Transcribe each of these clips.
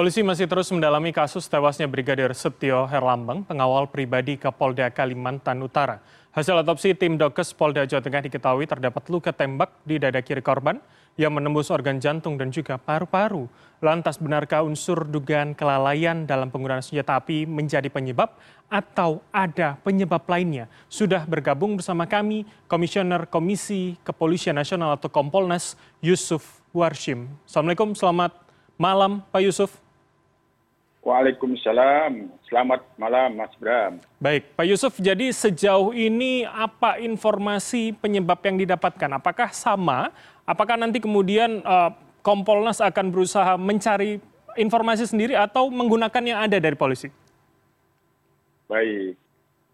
Polisi masih terus mendalami kasus tewasnya Brigadir Setyo Herlambang, pengawal pribadi Kapolda Kalimantan Utara. Hasil otopsi tim Dokkes Polda Jawa Tengah diketahui terdapat luka tembak di dada kiri korban yang menembus organ jantung dan juga paru-paru. Lantas benarkah unsur dugaan kelalaian dalam penggunaan senjata api menjadi penyebab atau ada penyebab lainnya? Sudah bergabung bersama kami Komisioner Komisi Kepolisian Nasional atau Kompolnas Yusuf Warsyim. Assalamualaikum, selamat malam Pak Yusuf. Waalaikumsalam. Selamat malam Mas Bram. Baik, Pak Yusuf, jadi sejauh ini apa informasi penyebab yang didapatkan? Apakah sama? Apakah nanti kemudian Kompolnas akan berusaha mencari informasi sendiri atau menggunakan yang ada dari polisi? Baik,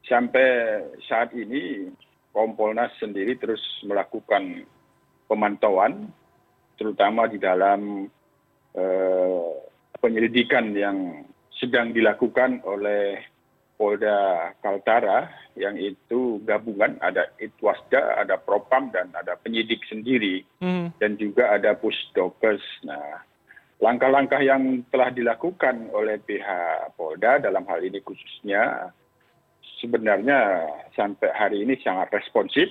sampai saat ini Kompolnas sendiri terus melakukan pemantauan terutama di dalam penyelidikan yang sedang dilakukan oleh Polda Kaltara, yang itu gabungan ada Itwasda, ada Propam, dan ada penyidik sendiri, dan juga ada Pusdokes. Nah, langkah-langkah yang telah dilakukan oleh pihak Polda dalam hal ini khususnya sebenarnya sampai hari ini sangat responsif.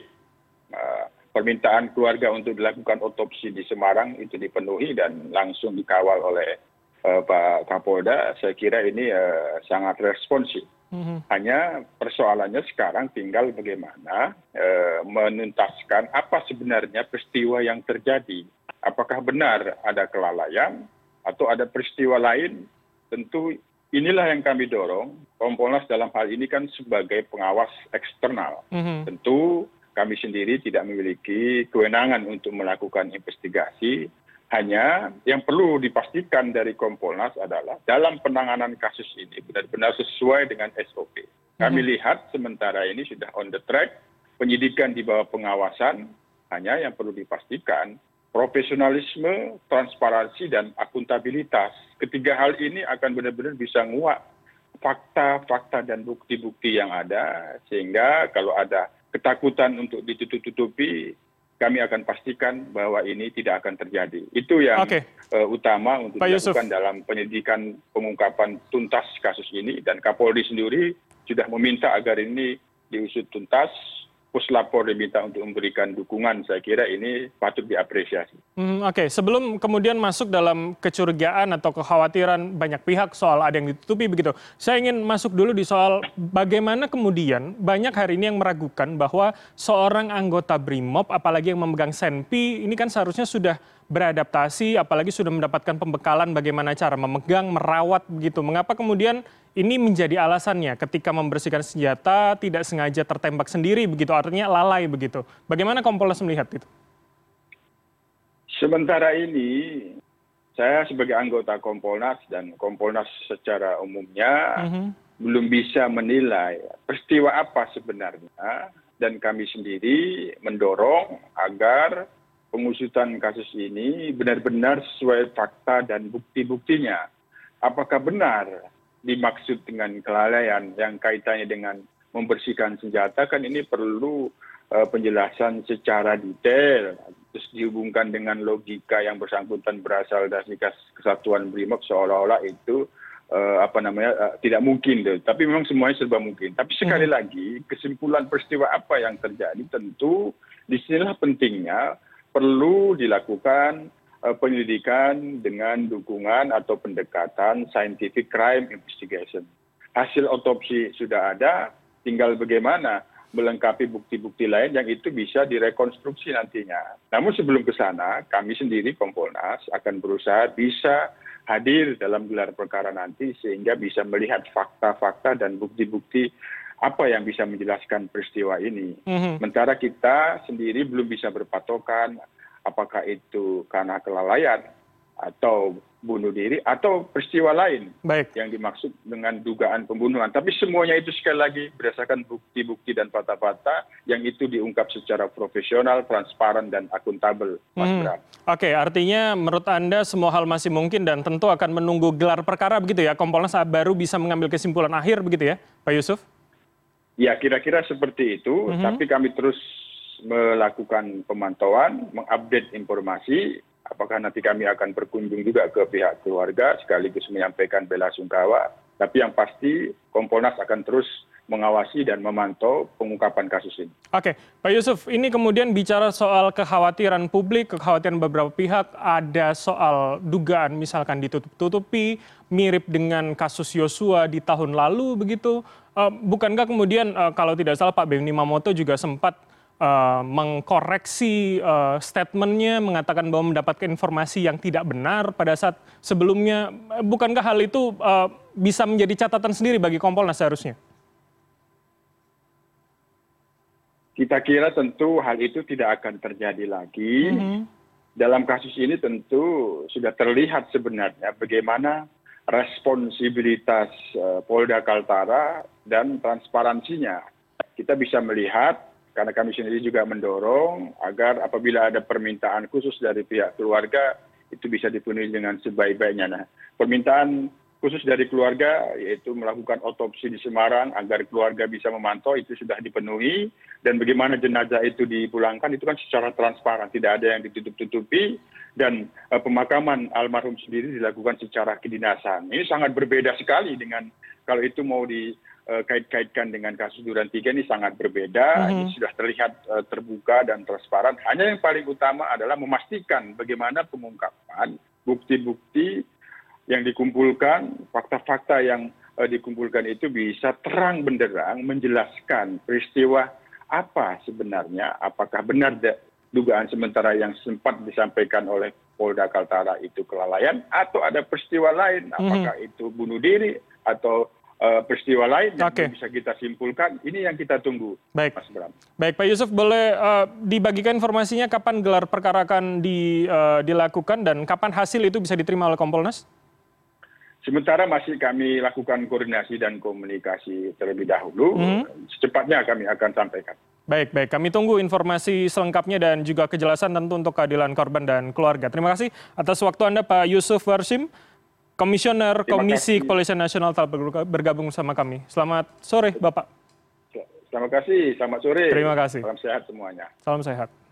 Permintaan keluarga untuk dilakukan otopsi di Semarang itu dipenuhi dan langsung dikawal oleh Pak Kapolda. Saya kira ini sangat responsif. Hanya persoalannya sekarang tinggal bagaimana menuntaskan apa sebenarnya peristiwa yang terjadi. Apakah benar ada kelalaian atau ada peristiwa lain? Tentu inilah yang kami dorong. Kompolnas dalam hal ini kan sebagai pengawas eksternal. Tentu kami sendiri tidak memiliki kewenangan untuk melakukan investigasi. Hanya yang perlu dipastikan dari Kompolnas adalah dalam penanganan kasus ini benar-benar sesuai dengan SOP. Kami lihat sementara ini sudah on the track, penyidikan di bawah pengawasan, hanya yang perlu dipastikan profesionalisme, transparansi, dan akuntabilitas. Ketiga hal ini akan benar-benar bisa nguak fakta-fakta dan bukti-bukti yang ada, sehingga kalau ada ketakutan untuk ditutup-tutupi, kami akan pastikan bahwa ini tidak akan terjadi. Itu yang utama untuk Pak dilakukan Yusuf dalam penyelidikan pengungkapan tuntas kasus ini. Dan Kapolri sendiri sudah meminta agar ini diusut tuntas. Puslapor diminta untuk memberikan dukungan. Saya kira ini patut diapresiasi. Sebelum kemudian masuk dalam kecurigaan atau kekhawatiran banyak pihak soal ada yang ditutupi begitu, saya ingin masuk dulu di soal bagaimana kemudian banyak hari ini yang meragukan bahwa seorang anggota Brimob, apalagi yang memegang senpi, ini kan seharusnya sudah beradaptasi, apalagi sudah mendapatkan pembekalan bagaimana cara memegang, merawat begitu. Mengapa kemudian ini menjadi alasannya ketika membersihkan senjata tidak sengaja tertembak sendiri begitu, artinya lalai begitu. Bagaimana Kompolnas melihat itu? Sementara ini saya sebagai anggota Kompolnas dan Kompolnas secara umumnya belum bisa menilai peristiwa apa sebenarnya, dan kami sendiri mendorong agar pengusutan kasus ini benar-benar sesuai fakta dan bukti-buktinya. Apakah benar dimaksud dengan kelalaian yang kaitannya dengan membersihkan senjata? Kan ini perlu penjelasan secara detail, terus dihubungkan dengan logika yang bersangkutan berasal dari kesatuan Brimob, seolah-olah itu tidak mungkin deh. Tapi memang semuanya serba mungkin. Tapi sekali lagi, kesimpulan peristiwa apa yang terjadi, tentu disinilah pentingnya perlu dilakukan penyelidikan dengan dukungan atau pendekatan scientific crime investigation. Hasil otopsi sudah ada, tinggal bagaimana melengkapi bukti-bukti lain yang itu bisa direkonstruksi nantinya. Namun sebelum ke sana, kami sendiri Kompolnas akan berusaha bisa hadir dalam gelar perkara nanti sehingga bisa melihat fakta-fakta dan bukti-bukti apa yang bisa menjelaskan peristiwa ini. Sementara kita sendiri belum bisa berpatokan apakah itu karena kelalaian atau bunuh diri atau peristiwa lain yang dimaksud dengan dugaan pembunuhan. Tapi semuanya itu sekali lagi berdasarkan bukti-bukti dan fakta-fakta yang itu diungkap secara profesional, transparan, dan akuntabel, Mas Bram. Artinya menurut Anda semua hal masih mungkin dan tentu akan menunggu gelar perkara begitu ya? Kompolnas baru bisa mengambil kesimpulan akhir begitu ya, Pak Yusuf? Ya, kira-kira seperti itu. Tapi kami terus melakukan pemantauan, mengupdate informasi, Apakah nanti kami akan berkunjung juga ke pihak keluarga sekaligus menyampaikan bela sungkawa. Tapi yang pasti Kompolnas akan terus mengawasi dan memantau pengungkapan kasus ini. Oke, Pak Yusuf, ini kemudian bicara soal kekhawatiran publik, kekhawatiran beberapa pihak, ada soal dugaan misalkan ditutup-tutupi, mirip dengan kasus Yosua di tahun lalu begitu. Bukankah kemudian kalau tidak salah Pak Benny Mamoto juga sempat mengkoreksi statementnya, mengatakan bahwa mendapatkan informasi yang tidak benar pada saat sebelumnya. Bukankah hal itu bisa menjadi catatan sendiri bagi Kompolnas seharusnya? Kita kira tentu hal itu tidak akan terjadi lagi. Dalam kasus ini tentu sudah terlihat sebenarnya bagaimana responsibilitas Polda Kaltara dan transparansinya. Kita bisa melihat, karena kami sendiri juga mendorong agar apabila ada permintaan khusus dari pihak keluarga, itu bisa dipenuhi dengan sebaik-baiknya. Nah, permintaan khusus dari keluarga, yaitu melakukan otopsi di Semarang agar keluarga bisa memantau, itu sudah dipenuhi. Dan bagaimana jenazah itu dipulangkan, itu kan secara transparan, tidak ada yang ditutup-tutupi. Dan pemakaman almarhum sendiri dilakukan secara kedinasan. Ini sangat berbeda sekali dengan kalau itu mau dikait-kaitkan dengan kasus Duranti 3, ini sangat berbeda, ini sudah terlihat terbuka dan transparan. Hanya yang paling utama adalah memastikan bagaimana pengungkapan bukti-bukti yang dikumpulkan, fakta-fakta yang dikumpulkan itu bisa terang benderang menjelaskan peristiwa apa sebenarnya, apakah benar dugaan sementara yang sempat disampaikan oleh Polda Kaltara itu kelalaian, atau ada peristiwa lain, apakah itu bunuh diri atau peristiwa lain yang bisa kita simpulkan. Ini yang kita tunggu. Baik, Mas Bram. Baik, Pak Yusuf, boleh dibagikan informasinya kapan gelar perkara akan dilakukan dan kapan hasil itu bisa diterima oleh Kompolnas? Sementara masih kami lakukan koordinasi dan komunikasi terlebih dahulu. Secepatnya kami akan sampaikan. Baik, baik. Kami tunggu informasi selengkapnya dan juga kejelasan tentu untuk keadilan korban dan keluarga. Terima kasih atas waktu Anda, Pak Yusuf Warsyim, Komisioner Komisi Kepolisian Nasional telah bergabung bersama kami. Selamat sore, Bapak. Terima kasih, selamat sore. Terima kasih. Salam sehat semuanya. Salam sehat.